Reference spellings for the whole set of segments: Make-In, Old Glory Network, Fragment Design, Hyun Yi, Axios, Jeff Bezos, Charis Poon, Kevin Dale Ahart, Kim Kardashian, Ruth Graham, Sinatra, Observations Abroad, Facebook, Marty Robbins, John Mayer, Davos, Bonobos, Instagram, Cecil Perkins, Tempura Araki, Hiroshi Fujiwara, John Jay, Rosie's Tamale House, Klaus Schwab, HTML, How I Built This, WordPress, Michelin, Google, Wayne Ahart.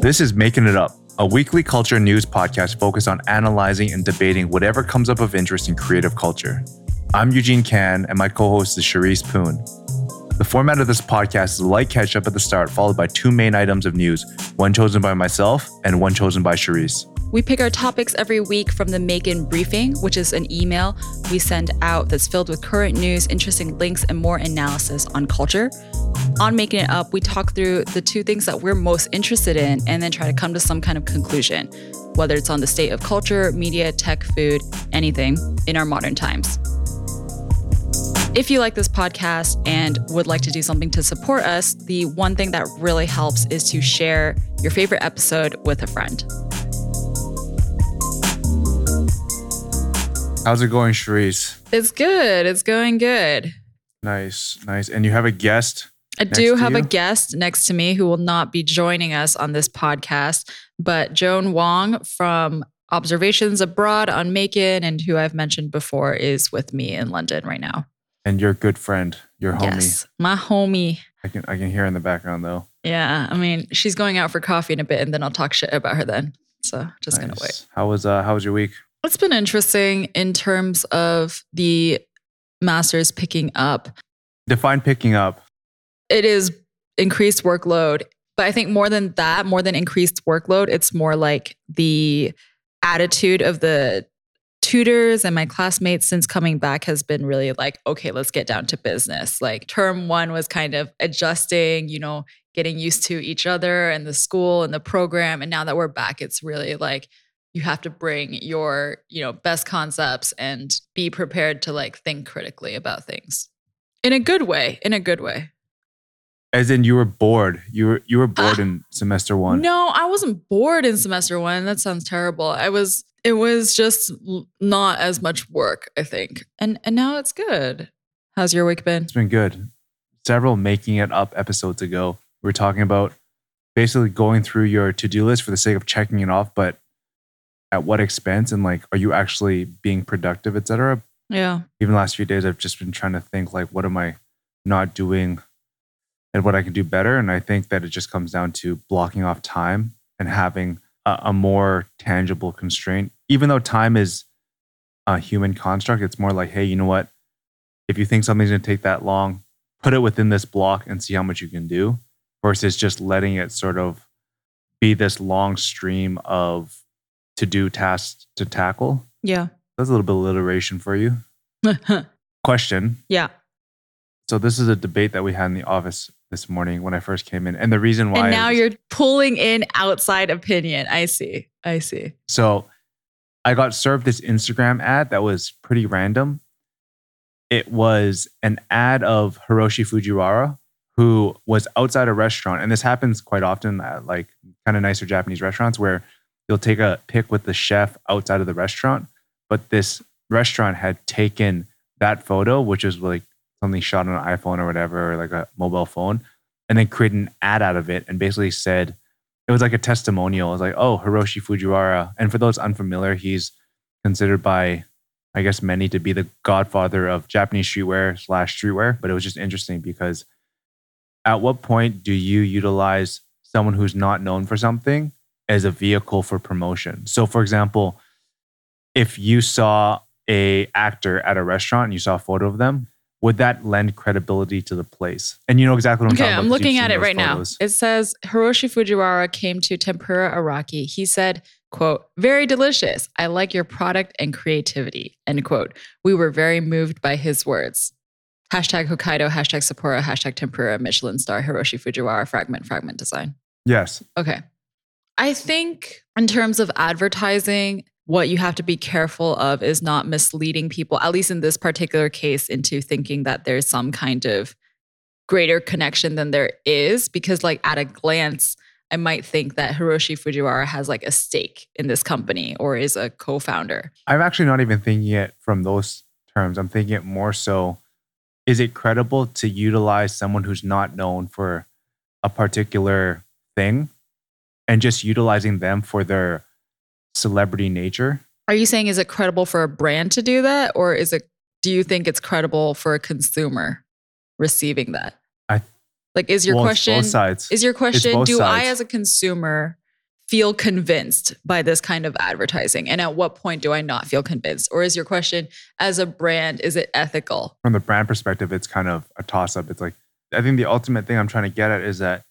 This is Making It Up, a weekly culture news podcast focused on analyzing and debating whatever comes up of interest in creative culture. I'm Eugene Kahn, and my co-host is Charis Poon. The format of this podcast is a light catch-up at the start, followed by two main items of news, one chosen by myself and one chosen by Charis. We pick our topics every week from the Make-In Briefing, which is an email we send out that's filled with current news, interesting links, and more analysis on culture. On Making It Up, we talk through the two things that we're most interested in and then try to come to some kind of conclusion, whether it's on the state of culture, media, tech, food, anything in our modern times. If you like this podcast and would like to do something to support us, the one thing that really helps is to share your favorite episode with a friend. How's it going, Charis? It's good. It's going good. Nice. And you have a guest? I do have a guest next to me who will not be joining us on this podcast, but Joan Wong from Observations Abroad on Make-In and who I've mentioned before is with me in London right now. And your good friend, your homie. Yes, my homie. I can hear in the background though. Yeah, I mean, she's going out for coffee in a bit and then I'll talk shit about her then. So just gonna wait. How was your week? It's been interesting in terms of the masters picking up. Define picking up. It is increased workload. But I think more than that, more than increased workload, it's more like the attitude of the tutors and my classmates since coming back has been really like, okay, let's get down to business. Like term one was kind of adjusting, getting used to each other and the school and the program. And now that we're back, it's really like, you have to bring your, best concepts and be prepared to like think critically about things in a good way. As in you were bored in semester one. No, I wasn't bored in semester one. That sounds terrible. It was just not as much work, I think. And now it's good. How's your week been? It's been good. Several Making It Up episodes ago, we were talking about basically going through your to-do list for the sake of checking it off, but at what expense and like, are you actually being productive, et cetera? Yeah. Even the last few days, I've just been trying to think like, what am I not doing and what I can do better? And I think that it just comes down to blocking off time and having a more tangible constraint. Even though time is a human construct, it's more like, hey, you know what? If you think something's going to take that long, put it within this block and see how much you can do versus just letting it sort of be this long stream of to-do tasks to tackle. Yeah. That's a little bit of alliteration for you. Question. Yeah. So this is a debate that we had in the office this morning when I first came in. And the reason why... And now you're pulling in outside opinion. I see. So I got served this Instagram ad that was pretty random. It was an ad of Hiroshi Fujiwara, who was outside a restaurant. And this happens quite often at like kind of nicer Japanese restaurants where you'll take a pic with the chef outside of the restaurant. But this restaurant had taken that photo, which was like something shot on an iPhone or whatever, or like a mobile phone, and then created an ad out of it and basically said, it was like a testimonial. It was like, oh, Hiroshi Fujiwara. And for those unfamiliar, he's considered by, I guess, many to be the godfather of Japanese streetwear. But it was just interesting because at what point do you utilize someone who's not known for something as a vehicle for promotion? So for example, if you saw an actor at a restaurant and you saw a photo of them, would that lend credibility to the place? And you know exactly what I'm talking about. Okay, I'm looking at it right now. It says, Hiroshi Fujiwara came to Tempura Araki. He said, quote, very delicious. I like your product and creativity, end quote. We were very moved by his words. Hashtag Hokkaido, hashtag Sapporo, hashtag Tempura, Michelin star, Hiroshi Fujiwara, Fragment Design. Yes. Okay. I think in terms of advertising, what you have to be careful of is not misleading people, at least in this particular case, into thinking that there's some kind of greater connection than there is. Because like at a glance, I might think that Hiroshi Fujiwara has like a stake in this company or is a co-founder. I'm actually not even thinking it from those terms. I'm thinking it more so, is it credible to utilize someone who's not known for a particular thing and just utilizing them for their celebrity nature? Are you saying, is it credible for a brand to do that? Or do you think it's credible for a consumer receiving that? Is your question, do sides. I as a consumer feel convinced by this kind of advertising? And at what point do I not feel convinced? Or is your question, as a brand, is it ethical? From the brand perspective, it's kind of a toss-up. It's like, I think the ultimate thing I'm trying to get at is that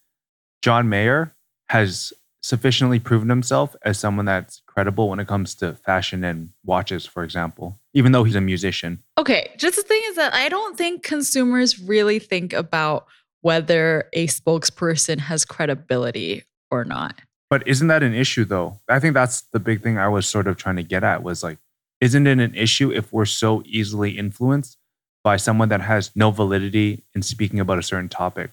John Mayer has sufficiently proven himself as someone that's credible when it comes to fashion and watches, for example, even though he's a musician. Okay, just the thing is that I don't think consumers really think about whether a spokesperson has credibility or not. But isn't that an issue though? I think that's the big thing I was sort of trying to get at was like, isn't it an issue if we're so easily influenced by someone that has no validity in speaking about a certain topic?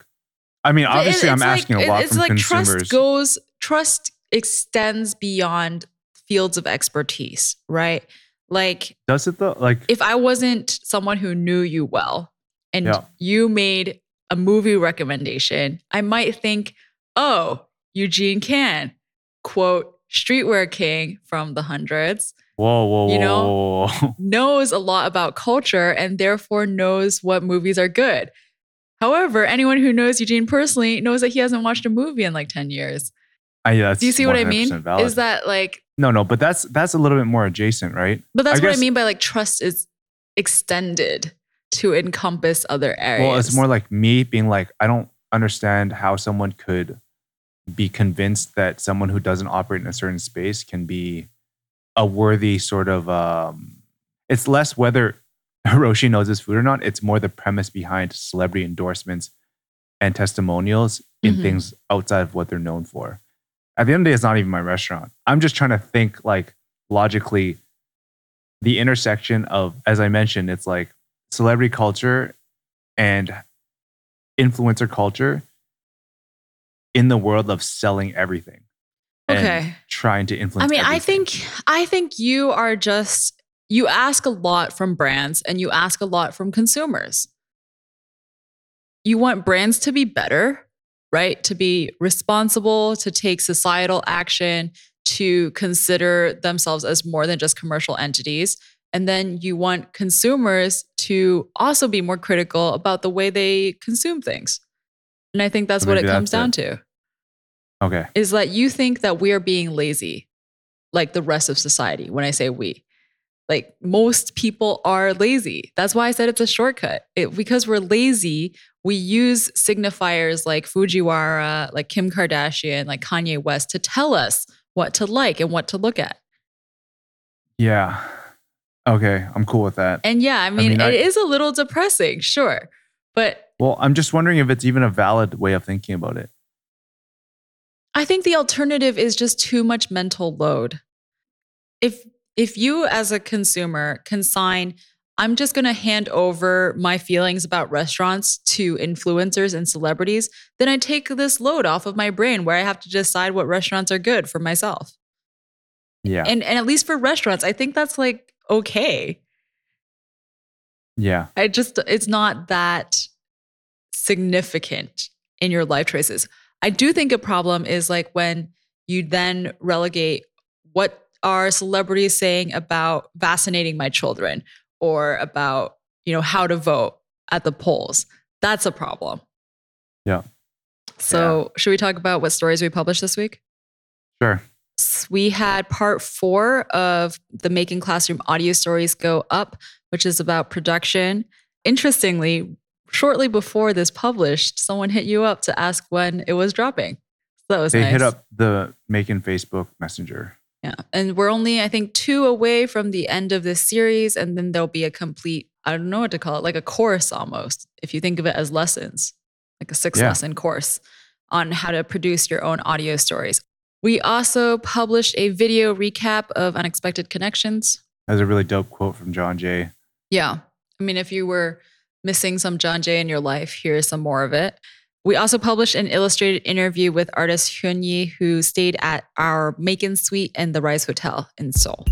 I mean, obviously I'm asking a lot from consumers. Trust extends beyond fields of expertise, right? Like, does it though? Like, if I wasn't someone who knew you well and you made a movie recommendation, I might think, oh, Eugene Kahn, quote, streetwear king from the 100s. Whoa. Knows a lot about culture and therefore knows what movies are good. However, anyone who knows Eugene personally knows that he hasn't watched a movie in like 10 years. Yeah, do you see what I mean? Valid. Is that like... No, but that's a little bit more adjacent, right? But that's what I mean by like trust is extended to encompass other areas. Well, it's more like me being like, I don't understand how someone could be convinced that someone who doesn't operate in a certain space can be a worthy sort of... it's less whether Hiroshi knows his food or not. It's more the premise behind celebrity endorsements and testimonials in things outside of what they're known for. At the end of the day, it's not even my restaurant. I'm just trying to think like logically the intersection of, as I mentioned, it's like celebrity culture and influencer culture in the world of selling everything. Okay. And trying to influence everything. I think you ask a lot from brands and you ask a lot from consumers. You want brands to be better, right? To be responsible, to take societal action, to consider themselves as more than just commercial entities. And then you want consumers to also be more critical about the way they consume things. And I think that's what it comes down to. Okay. Is that you think that we are being lazy, like the rest of society. When I say we, like most people are lazy. That's why I said it's a shortcut. Because we're lazy, we use signifiers like Fujiwara, like Kim Kardashian, like Kanye West to tell us what to like and what to look at. Yeah. Okay. I'm cool with that. And yeah, I mean, it is a little depressing, sure. But... Well, I'm just wondering if it's even a valid way of thinking about it. I think the alternative is just too much mental load. If you as a consumer consign, I'm just going to hand over my feelings about restaurants to influencers and celebrities, then I take this load off of my brain where I have to decide what restaurants are good for myself. Yeah. And at least for restaurants, I think that's like, okay. Yeah. It's not that significant in your life choices. I do think a problem is like when you then relegate what are celebrities saying about vaccinating my children or about, how to vote at the polls. That's a problem. Yeah. So should we talk about what stories we published this week? Sure. We had part 4 of the Making Classroom Audio Stories Go Up, which is about production. Interestingly, shortly before this published, someone hit you up to ask when it was dropping. So that was nice. They hit up the Making Facebook Messenger. Yeah. And we're only, I think, 2 away from the end of this series. And then there'll be a complete, I don't know what to call it, like a course almost. If you think of it as lessons, like a 6-lesson course on how to produce your own audio stories. We also published a video recap of Unexpected Connections. That was a really dope quote from John Jay. Yeah. I mean, if you were missing some John Jay in your life, here's some more of it. We also published an illustrated interview with artist Hyun Yi, who stayed at our Macon Suite and the Rise Hotel in Seoul.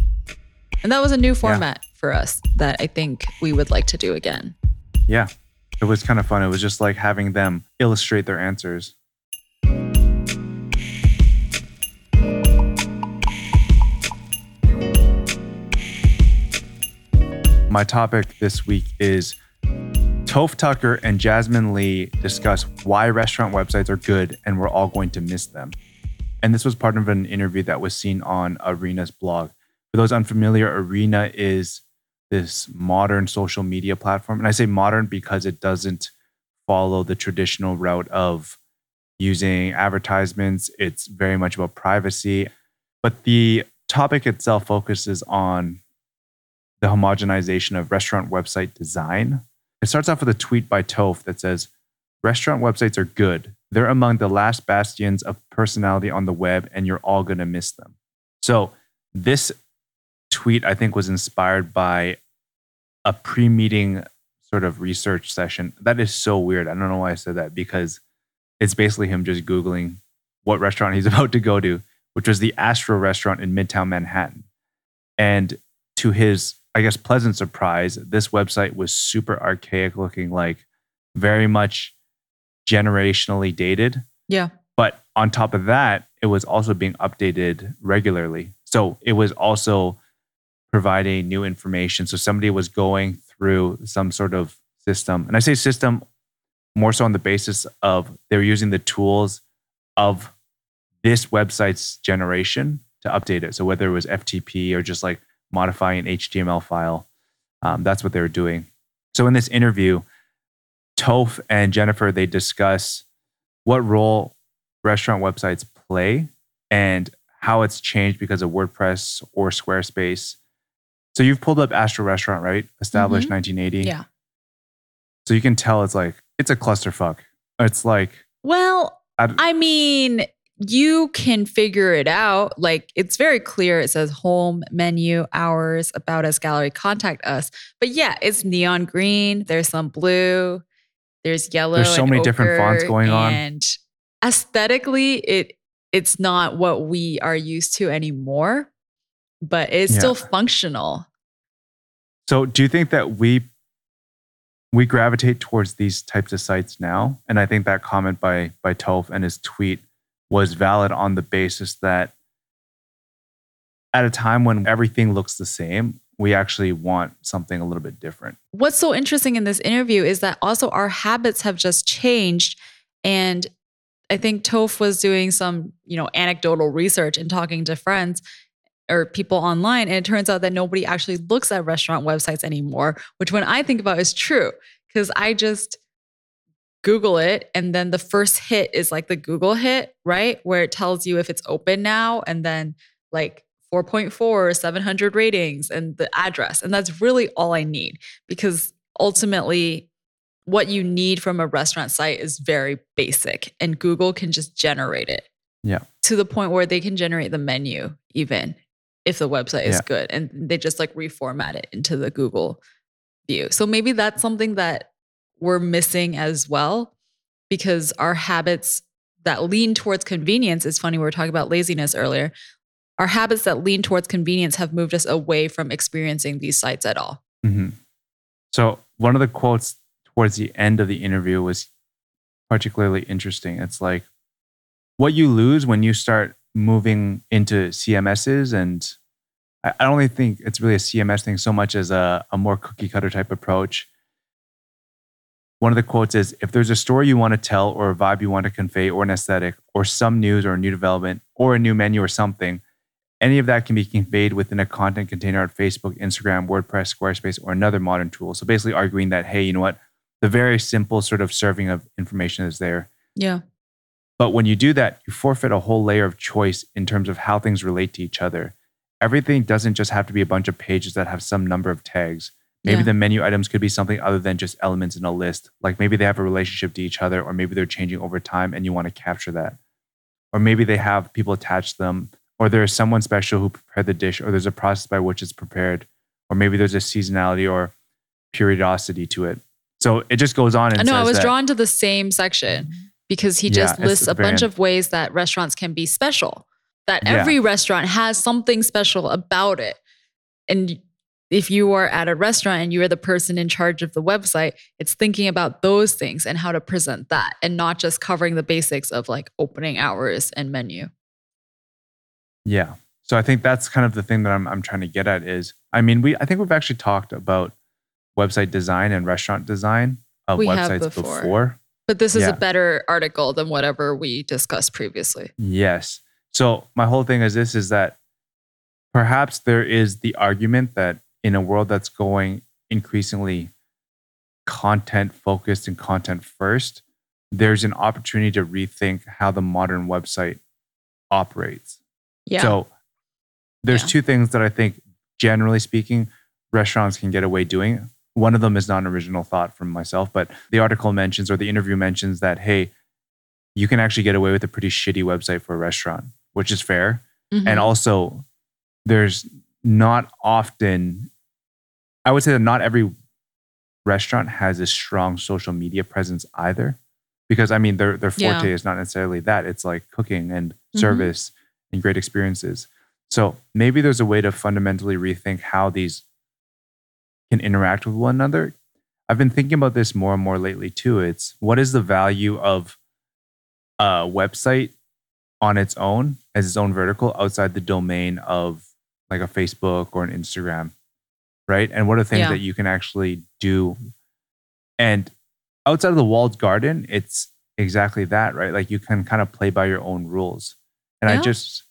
And that was a new format for us that I think we would like to do again. Yeah, it was kind of fun. It was just like having them illustrate their answers. My topic this week is Toph Tucker and Jasmine Lee discuss why restaurant websites are good and we're all going to miss them. And this was part of an interview that was seen on Arena's blog. For those unfamiliar, Arena is this modern social media platform. And I say modern because it doesn't follow the traditional route of using advertisements. It's very much about privacy. But the topic itself focuses on the homogenization of restaurant website design. It starts off with a tweet by Toph that says, "Restaurant websites are good. They're among the last bastions of personality on the web, and you're all going to miss them." So this tweet, I think, was inspired by a pre-meeting sort of research session. That is so weird. I don't know why I said that, because it's basically him just Googling what restaurant he's about to go to, which was the Astro Restaurant in Midtown Manhattan. And to his, I guess, pleasant surprise, this website was super archaic looking, like very much generationally dated. Yeah. But on top of that, it was also being updated regularly. So it was also providing new information. So somebody was going through some sort of system. And I say system more so on the basis of they were using the tools of this website's generation to update it. So whether it was FTP or just like modifying an HTML file, that's what they were doing. So in this interview, Toph and Jennifer, they discuss what role restaurant websites play and how it's changed because of WordPress or Squarespace. So you've pulled up Astro Restaurant, right? Established 1980. Yeah. So you can tell it's like, it's a clusterfuck. It's like... Well, I mean, you can figure it out. Like, it's very clear. It says home, menu, hours, about us, gallery, contact us. But yeah, it's neon green. There's some blue. There's yellow. There's so many different fonts going on. And aesthetically, it's not what we are used to anymore, but it's still functional. So do you think that we gravitate towards these types of sites now? And I think that comment by Toph and his tweet was valid on the basis that at a time when everything looks the same, we actually want something a little bit different. What's so interesting in this interview is that also our habits have just changed. And I think Toph was doing some, anecdotal research and talking to friends or people online. And it turns out that nobody actually looks at restaurant websites anymore, which when I think about is true, because I just Google it. And then the first hit is like the Google hit, right? Where it tells you if it's open now, and then like 4.4, 700 ratings and the address. And that's really all I need, because ultimately what you need from a restaurant site is very basic, and Google can just generate it. Yeah. To the point where they can generate the menu, even if the website is good, and they just like reformat it into the Google view. So maybe that's something that we're missing as well, because our habits that lean towards convenience, it's funny, we were talking about laziness earlier. Our habits that lean towards convenience have moved us away from experiencing these sites at all. Mm-hmm. So one of the quotes towards the end of the interview was particularly interesting. It's like, what you lose when you start moving into CMSs, and I don't really think it's really a CMS thing so much as a more cookie cutter type approach. One of the quotes is, if there's a story you want to tell or a vibe you want to convey or an aesthetic or some news or a new development or a new menu or something, any of that can be conveyed within a content container on Facebook, Instagram, WordPress, Squarespace, or another modern tool. So basically arguing that, hey, you know what? The very simple sort of serving of information is there. Yeah. But when you do that, you forfeit a whole layer of choice in terms of how things relate to each other. Everything doesn't just have to be a bunch of pages that have some number of tags. Maybe the menu items could be something other than just elements in a list. Like maybe they have a relationship to each other, or maybe they're changing over time and you want to capture that. Or maybe they have people attach them, or there is someone special who prepared the dish, or there's a process by which it's prepared, or maybe there's a seasonality or periodicity to it. So it just goes on and says that. I know, I was drawn to the same section because he just lists a bunch of ways that restaurants can be special, that every restaurant has something special about it. And if you are at a restaurant and you are the person in charge of the website, it's thinking about those things and how to present that, and not just covering the basics of like opening hours and menu. Yeah. So I think that's kind of the thing that I'm trying to get at is, I mean, I think we've actually talked about website design and restaurant design of websites before. But this is a better article than whatever we discussed previously. Yes. So my whole thing is this, is that perhaps there is the argument that in a world that's going increasingly content focused and content first, there's an opportunity to rethink how the modern website operates. Yeah. So there's two things that I think, generally speaking, restaurants can get away doing. One of them is not an original thought from myself, but the article mentions, or the interview mentions, that, hey, you can actually get away with a pretty shitty website for a restaurant, which is fair. Mm-hmm. And also, there's not often, I would say that not every restaurant has a strong social media presence either. Because I mean, their forte is not necessarily that. It's like cooking and service and great experiences. So maybe there's a way to fundamentally rethink how these can interact with one another. I've been thinking about this more and more lately too. It's what is the value of a website on its own, as its own vertical, outside the domain of like a Facebook or an Instagram, right? And what are things that you can actually do? And outside of the walled garden, it's exactly that, right? Like you can kind of play by your own rules. And I just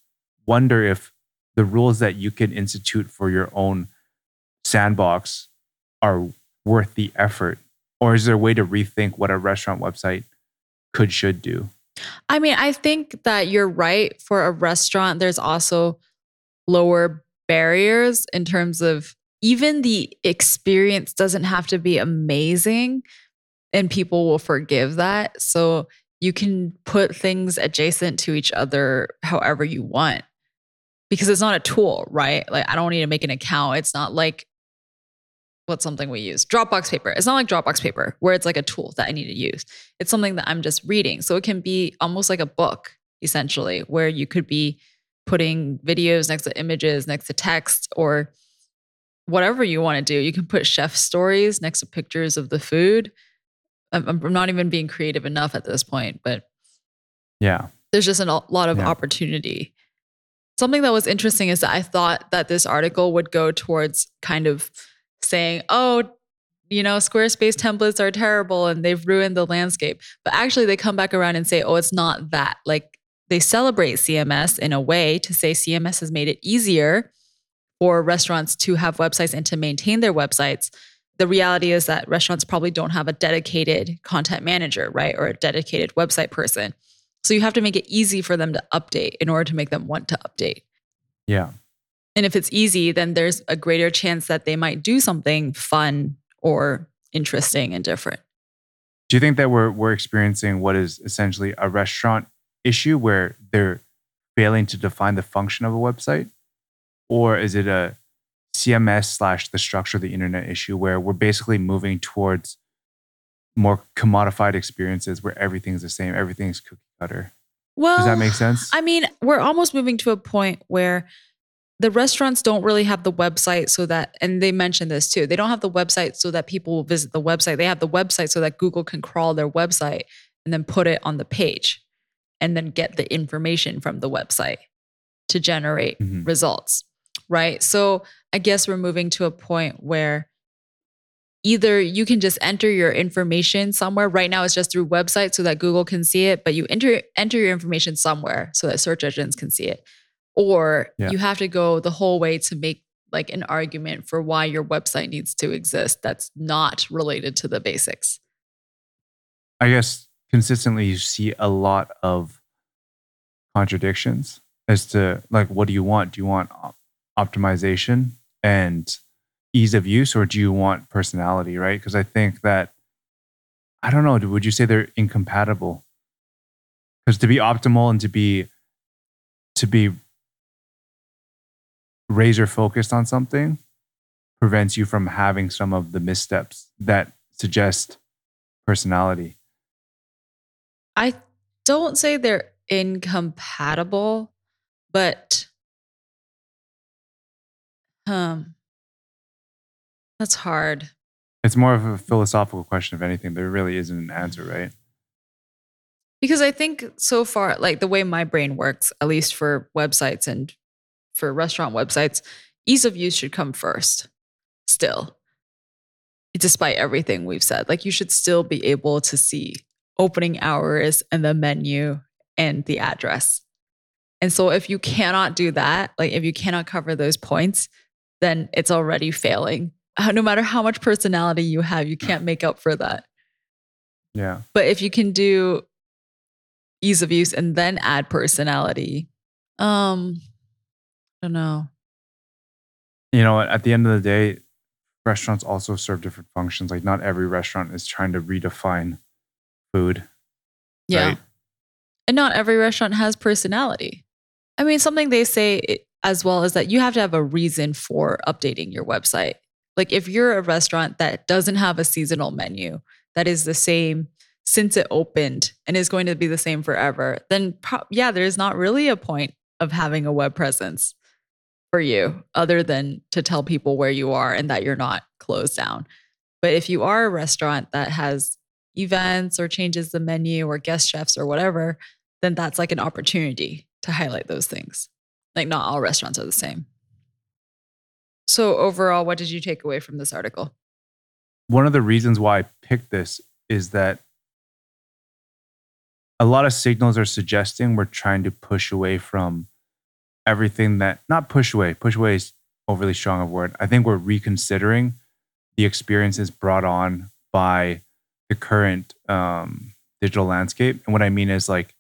wonder if the rules that you can institute for your own sandbox are worth the effort. Or is there a way to rethink what a restaurant website could, should do? I mean, I think that you're right. For a restaurant, there's also lower barriers in terms of even the experience doesn't have to be amazing and people will forgive that. So you can put things adjacent to each other however you want, because it's not a tool, right? Like I don't need to make an account. It's not like what's something we use. Dropbox paper. It's not like Dropbox paper where it's like a tool that I need to use. It's something that I'm just reading. So it can be almost like a book, essentially, where you could be putting videos next to images, next to text, or whatever you want to do. You can put chef stories next to pictures of the food. I'm not even being creative enough at this point, but there's just a lot of opportunity. Something that was interesting is that I thought that this article would go towards kind of saying, oh, you know, Squarespace templates are terrible and they've ruined the landscape. But actually they come back around and say, oh, it's not that. Like they celebrate CMS in a way to say CMS has made it easier for restaurants to have websites and to maintain their websites. The reality is that restaurants probably don't have a dedicated content manager, right? Or a dedicated website person. So you have to make it easy for them to update in order to make them want to update. Yeah. And if it's easy, then there's a greater chance that they might do something fun or interesting and different. Do you think that we're experiencing what is essentially a restaurant issue where they're failing to define the function of a website? Or is it a CMS / the structure of the internet issue where we're basically moving towards more commodified experiences where everything's the same, everything's cookie cutter? Well, does that make sense? I mean, we're almost moving to a point where the restaurants don't really have the website so that, and they mentioned this too, they don't have the website so that people will visit the website. They have the website so that Google can crawl their website and then put it on the page and then get the information from the website to generate results. Right. So I guess we're moving to a point where either you can just enter your information somewhere. Right now it's just through websites so that Google can see it, but you enter your information somewhere so that search engines can see it. Or you have to go the whole way to make like an argument for why your website needs to exist that's not related to the basics. I guess consistently you see a lot of contradictions as to like, what do you want? Do you want optimization and ease of use, or do you want personality, right? Because I think that, I don't know, would you say they're incompatible? Because to be optimal and to be razor focused on something prevents you from having some of the missteps that suggest personality. I don't say they're incompatible, but that's hard. It's more of a philosophical question, if anything. There really isn't an answer, right? Because I think so far, like the way my brain works, at least for websites and for restaurant websites, ease of use should come first still, despite everything we've said. Like you should still be able to see opening hours and the menu and the address. And so if you cannot do that, like if you cannot cover those points, then it's already failing. No matter how much personality you have, you can't make up for that. Yeah. But if you can do ease of use and then add personality, I don't know. You know, at the end of the day, restaurants also serve different functions. Like not every restaurant is trying to redefine food. Yeah. Right? And not every restaurant has personality. I mean, something they say as well is that you have to have a reason for updating your website. Like if you're a restaurant that doesn't have a seasonal menu that is the same since it opened and is going to be the same forever, then there's not really a point of having a web presence for you other than to tell people where you are and that you're not closed down. But if you are a restaurant that has events or changes the menu or guest chefs or whatever, then that's like an opportunity to highlight those things. Like not all restaurants are the same. So overall, what did you take away from this article? One of the reasons why I picked this is that a lot of signals are suggesting we're trying to push away from everything that, not push away, push away is overly strong of a word. I think we're reconsidering the experiences brought on by the current digital landscape. And what I mean is like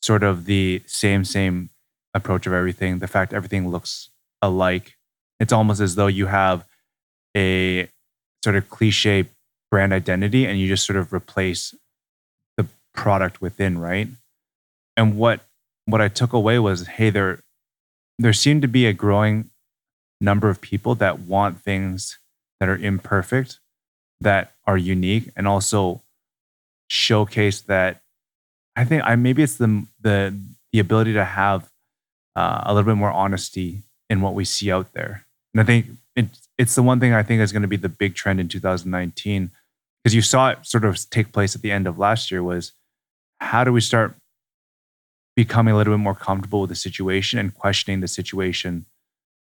sort of the same approach of everything, the fact everything looks alike. It's almost as though you have a sort of cliche brand identity and you just sort of replace the product within, right? And what I took away was, hey, there seemed to be a growing number of people that want things that are imperfect, that are unique, and also showcase that. I think maybe it's the ability to have a little bit more honesty in what we see out there. And I think it's the one thing I think is going to be the big trend in 2019, because you saw it sort of take place at the end of last year, was how do we start becoming a little bit more comfortable with the situation and questioning the situation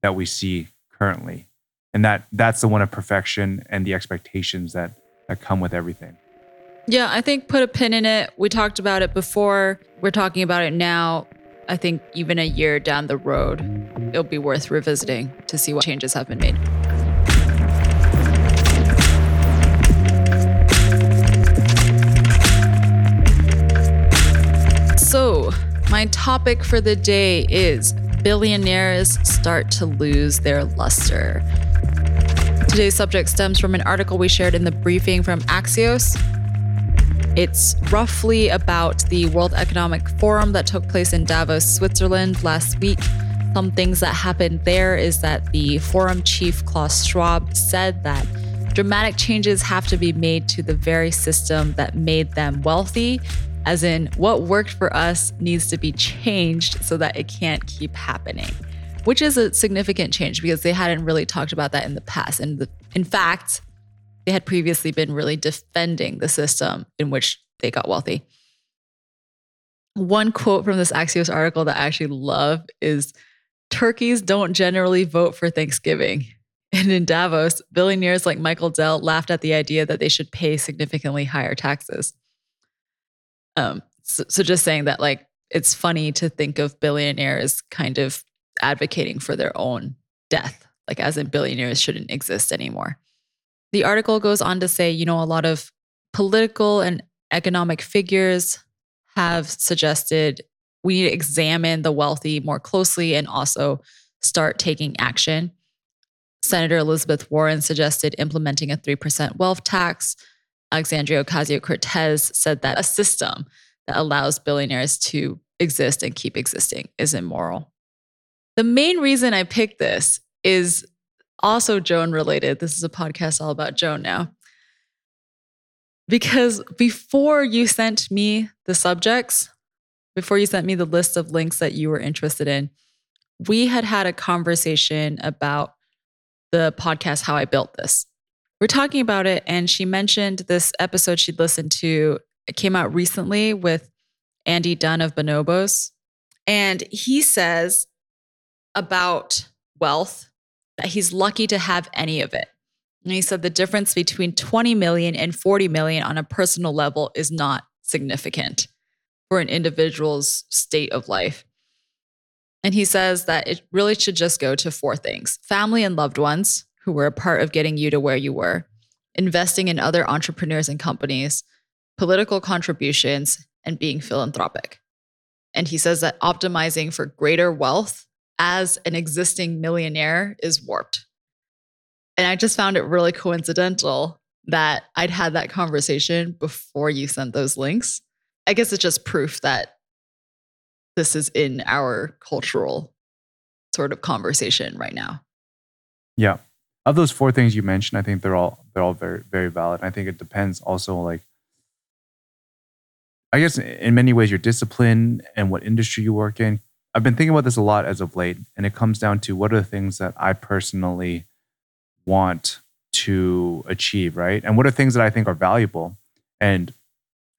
that we see currently. And that's the one of perfection and the expectations that come with everything. Yeah, I think put a pin in it. We talked about it before. We're talking about it now. I think even a year down the road, it'll be worth revisiting to see what changes have been made. So, my topic for the day is billionaires start to lose their luster. Today's subject stems from an article we shared in the briefing from Axios. It's roughly about the World Economic Forum that took place in Davos, Switzerland last week. Some things that happened there is that the forum chief, Klaus Schwab, said that dramatic changes have to be made to the very system that made them wealthy. As in, what worked for us needs to be changed so that it can't keep happening, which is a significant change because they hadn't really talked about that in the past. And in fact, they had previously been really defending the system in which they got wealthy. One quote from this Axios article that I actually love is, "Turkeys don't generally vote for Thanksgiving." And in Davos, billionaires like Michael Dell laughed at the idea that they should pay significantly higher taxes. So just saying that, like, it's funny to think of billionaires kind of advocating for their own death, like as in billionaires shouldn't exist anymore. The article goes on to say, you know, a lot of political and economic figures have suggested we need to examine the wealthy more closely and also start taking action. Senator Elizabeth Warren suggested implementing a 3% wealth tax. Alexandria Ocasio-Cortez said that a system that allows billionaires to exist and keep existing is immoral. The main reason I picked this is also Joan related. This is a podcast all about Joan now. Because before you sent me the subjects, before you sent me the list of links that you were interested in, we had a conversation about the podcast, How I Built This. We're talking about it, and she mentioned this episode she'd listened to. It came out recently with Andy Dunn of Bonobos. And he says about wealth that he's lucky to have any of it. And he said the difference between 20 million and 40 million on a personal level is not significant for an individual's state of life. And he says that it really should just go to four things: family and loved ones who were a part of getting you to where you were, investing in other entrepreneurs and companies, political contributions, and being philanthropic. And he says that optimizing for greater wealth as an existing millionaire is warped. And I just found it really coincidental that I'd had that conversation before you sent those links. I guess it's just proof that this is in our cultural sort of conversation right now. Yeah. Of those four things you mentioned, I think they're all very, very valid. I think it depends also, like, I guess in many ways, your discipline and what industry you work in. I've been thinking about this a lot as of late, and it comes down to what are the things that I personally want to achieve, right? And what are things that I think are valuable? And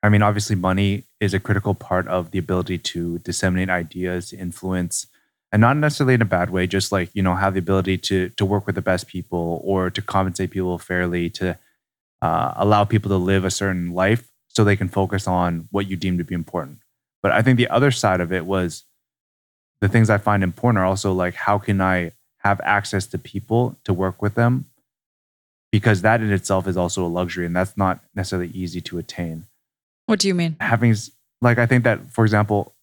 I mean, obviously money is a critical part of the ability to disseminate ideas, to influence, and not necessarily in a bad way, just like, you know, have the ability to work with the best people or to compensate people fairly, to allow people to live a certain life so they can focus on what you deem to be important. But I think the other side of it was the things I find important are also like, how can I have access to people to work with them? Because that in itself is also a luxury, and that's not necessarily easy to attain. What do you mean? Having, like, I think that, for example,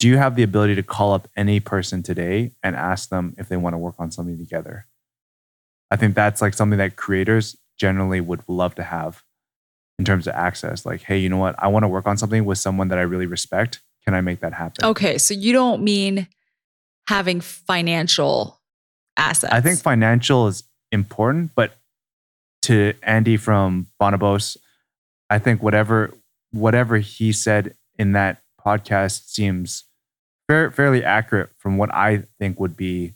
do you have the ability to call up any person today and ask them if they want to work on something together? I think that's like something that creators generally would love to have in terms of access. Like, hey, you know what? I want to work on something with someone that I really respect. Can I make that happen? Okay. So you don't mean having financial assets. I think financial is important, but to Andy from Bonobos, I think whatever he said in that podcast seems fairly accurate from what I think would be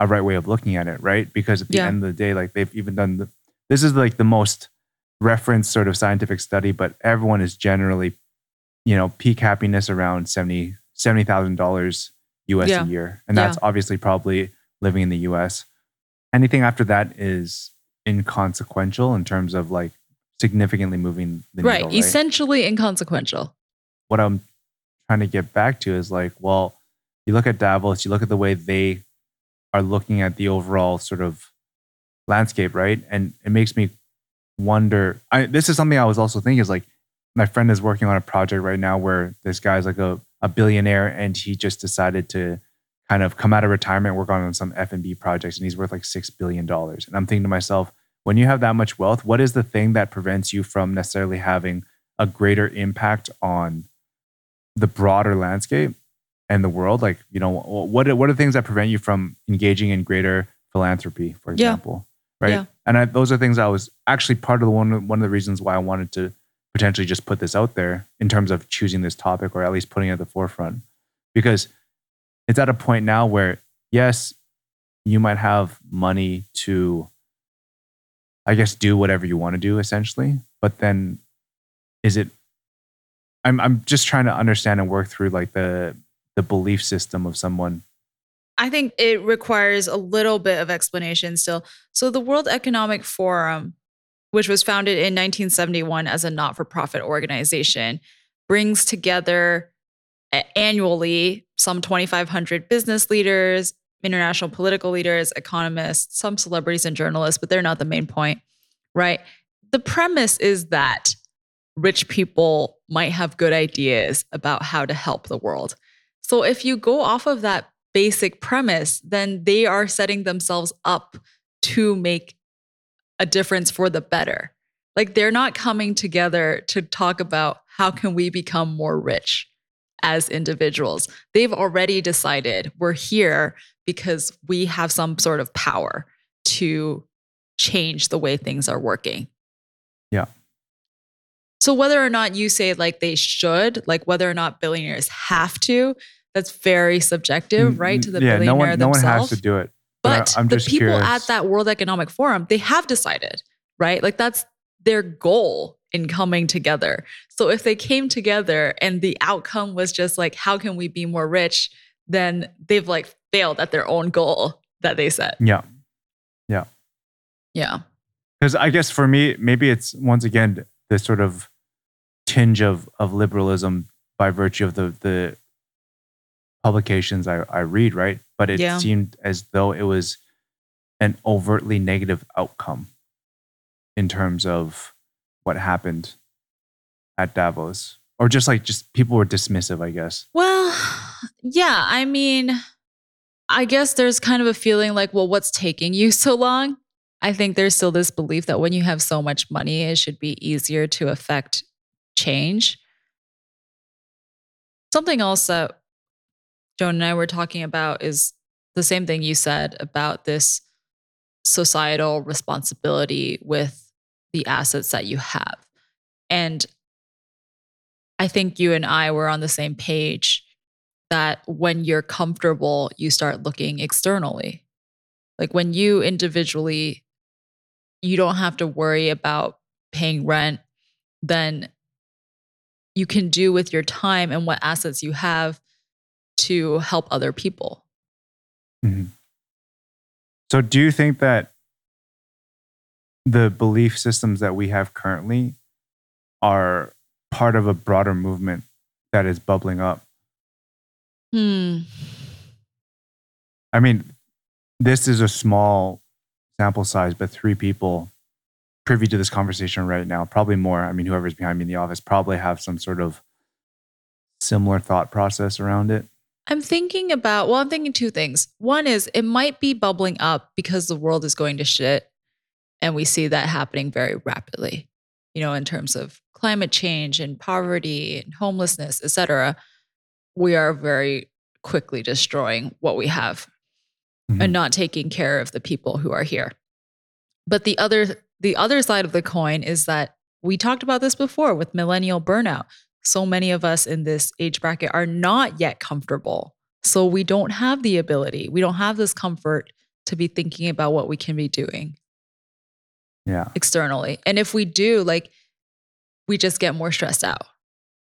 a right way of looking at it, right? Because at the end of the day, like, they've even done this is like the most referenced sort of scientific study, but everyone is generally, you know, peak happiness around $70,000 US a year. And that's obviously probably living in the US. Anything after that is inconsequential in terms of like significantly moving the needle, right? Essentially inconsequential. What I'm trying to get back to is like, well, you look at Davos, you look at the way they are looking at the overall sort of landscape, right? And it makes me wonder, this is something I was also thinking is like, my friend is working on a project right now where this guy's like a billionaire, and he just decided to kind of come out of retirement, work on some F&B projects, and he's worth like $6 billion. And I'm thinking to myself, when you have that much wealth, what is the thing that prevents you from necessarily having a greater impact on the broader landscape and the world? Like, you know, what are things that prevent you from engaging in greater philanthropy, for example, right? Yeah. And those are things I was actually part of one of the reasons why I wanted to potentially just put this out there in terms of choosing this topic, or at least putting it at the forefront, because it's at a point now where, yes, you might have money to, I guess, do whatever you want to do essentially, but then is it, I'm just trying to understand and work through like the belief system of someone. I think it requires a little bit of explanation still. So the World Economic Forum, which was founded in 1971 as a not-for-profit organization, brings together annually some 2,500 business leaders, international political leaders, economists, some celebrities and journalists, but they're not the main point, right? The premise is that rich people might have good ideas about how to help the world. So if you go off of that basic premise, then they are setting themselves up to make a difference for the better. Like, they're not coming together to talk about how can we become more rich as individuals. They've already decided we're here because we have some sort of power to change the way things are working. Yeah. So whether or not you say like they should, like whether or not billionaires have to, that's very subjective, right? To the billionaire themselves. No one has to do it. But I'm just the people curious. At that World Economic Forum, they have decided, right? Like, that's their goal in coming together. So if they came together and the outcome was just like, how can we be more rich? Then they've like failed at their own goal that they set. Yeah. Because I guess for me, maybe it's once again this sort of tinge of liberalism by virtue of the publications I read, right? But it seemed as though it was an overtly negative outcome in terms of what happened at Davos. Or just people were dismissive, I guess. Well, yeah. I mean, I guess there's kind of a feeling like, well, what's taking you so long? I think there's still this belief that when you have so much money, it should be easier to affect change. Something else that Joan and I were talking about is the same thing you said about this societal responsibility with the assets that you have. And I think you and I were on the same page that when you're comfortable, you start looking externally. Like when you individually, you don't have to worry about paying rent, then you can do with your time and what assets you have to help other people. Mm-hmm. So do you think that the belief systems that we have currently are part of a broader movement that is bubbling up? I mean, this is a small sample size, but 3 people privy to this conversation right now, probably more. I mean, whoever's behind me in the office probably have some sort of similar thought process around it. I'm thinking 2 things. One is it might be bubbling up because the world is going to shit and we see that happening very rapidly, you know, in terms of climate change and poverty and homelessness, et cetera. We are very quickly destroying what we have and not taking care of the people who are here. But the other side of the coin is that we talked about this before with millennial burnout. So many of us in this age bracket are not yet comfortable. So we don't have the ability. We don't have this comfort to be thinking about what we can be doing externally. And if we do, like, we just get more stressed out,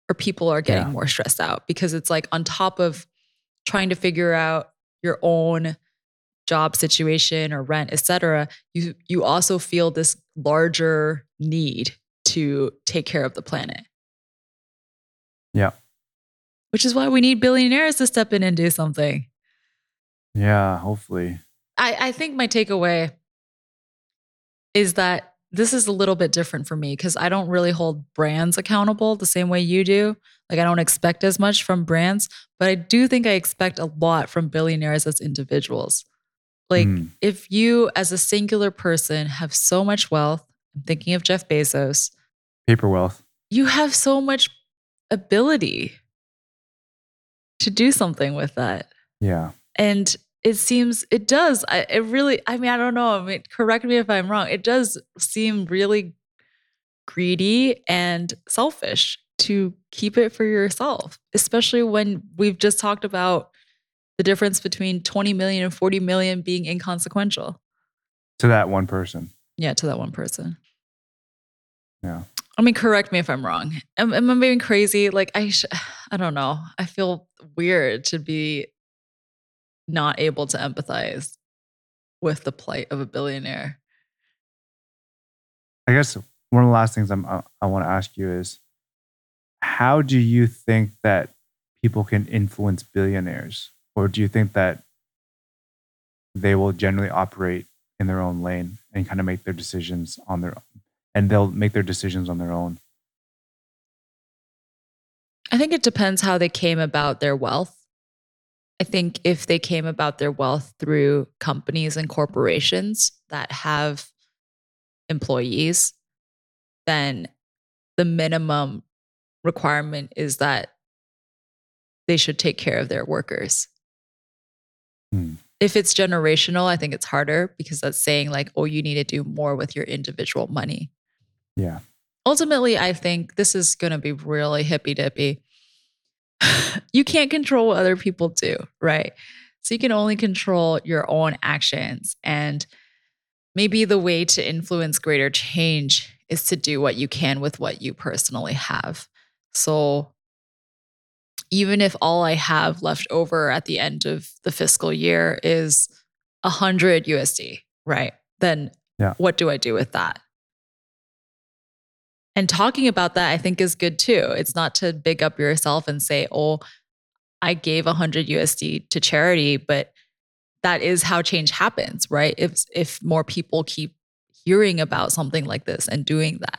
or people are getting more stressed out, because it's like on top of trying to figure out your own job situation or rent, et cetera, you also feel this larger need to take care of the planet. Yeah. Which is why we need billionaires to step in and do something. Yeah, hopefully. I think my takeaway is that this is a little bit different for me because I don't really hold brands accountable the same way you do. Like, I don't expect as much from brands, but I do think I expect a lot from billionaires as individuals. Like, if you as a singular person have so much wealth, I'm thinking of Jeff Bezos. Paper wealth. You have so much ability to do something with that. Yeah. And it seems, it does. I don't know. I mean, correct me if I'm wrong. It does seem really greedy and selfish to keep it for yourself, especially when we've just talked about the difference between 20 million and 40 million being inconsequential. To that one person. Yeah, to that one person. Yeah. I mean, correct me if I'm wrong. Am I being crazy? Like, I don't know. I feel weird to be not able to empathize with the plight of a billionaire. I guess one of the last things I want to ask you is, how do you think that people can influence billionaires? Or do you think that they will generally operate in their own lane and kind of make their decisions on their own? And they'll make their decisions on their own. I think it depends how they came about their wealth. I think if they came about their wealth through companies and corporations that have employees, then the minimum requirement is that they should take care of their workers. If it's generational, I think it's harder because that's saying like, oh, you need to do more with your individual money. Yeah. Ultimately, I think this is going to be really hippy-dippy. You can't control what other people do, right? So you can only control your own actions. And maybe the way to influence greater change is to do what you can with what you personally have. So even if all I have left over at the end of the fiscal year is $100, right? Then what do I do with that? And talking about that, I think, is good too. It's not to big up yourself and say, oh, I gave $100 to charity, but that is how change happens, right? If more people keep hearing about something like this and doing that.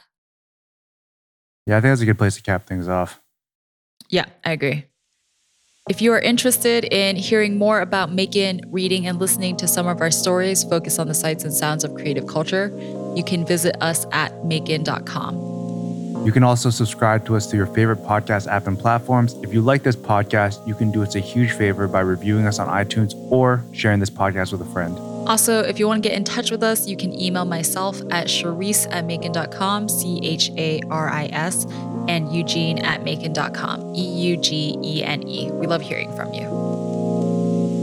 Yeah, I think that's a good place to cap things off. Yeah, I agree. If you are interested in hearing more about making, reading, and listening to some of our stories focused on the sights and sounds of creative culture, you can visit us at makein.com. You can also subscribe to us through your favorite podcast app and platforms. If you like this podcast, you can do us a huge favor by reviewing us on iTunes or sharing this podcast with a friend. Also, if you want to get in touch with us, you can email myself at charis@makein.com, CHARIS, and Eugene@makein.com, EUGENE. We love hearing from you.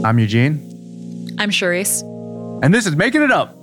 I'm Eugene. I'm Charis. And this is Making It Up.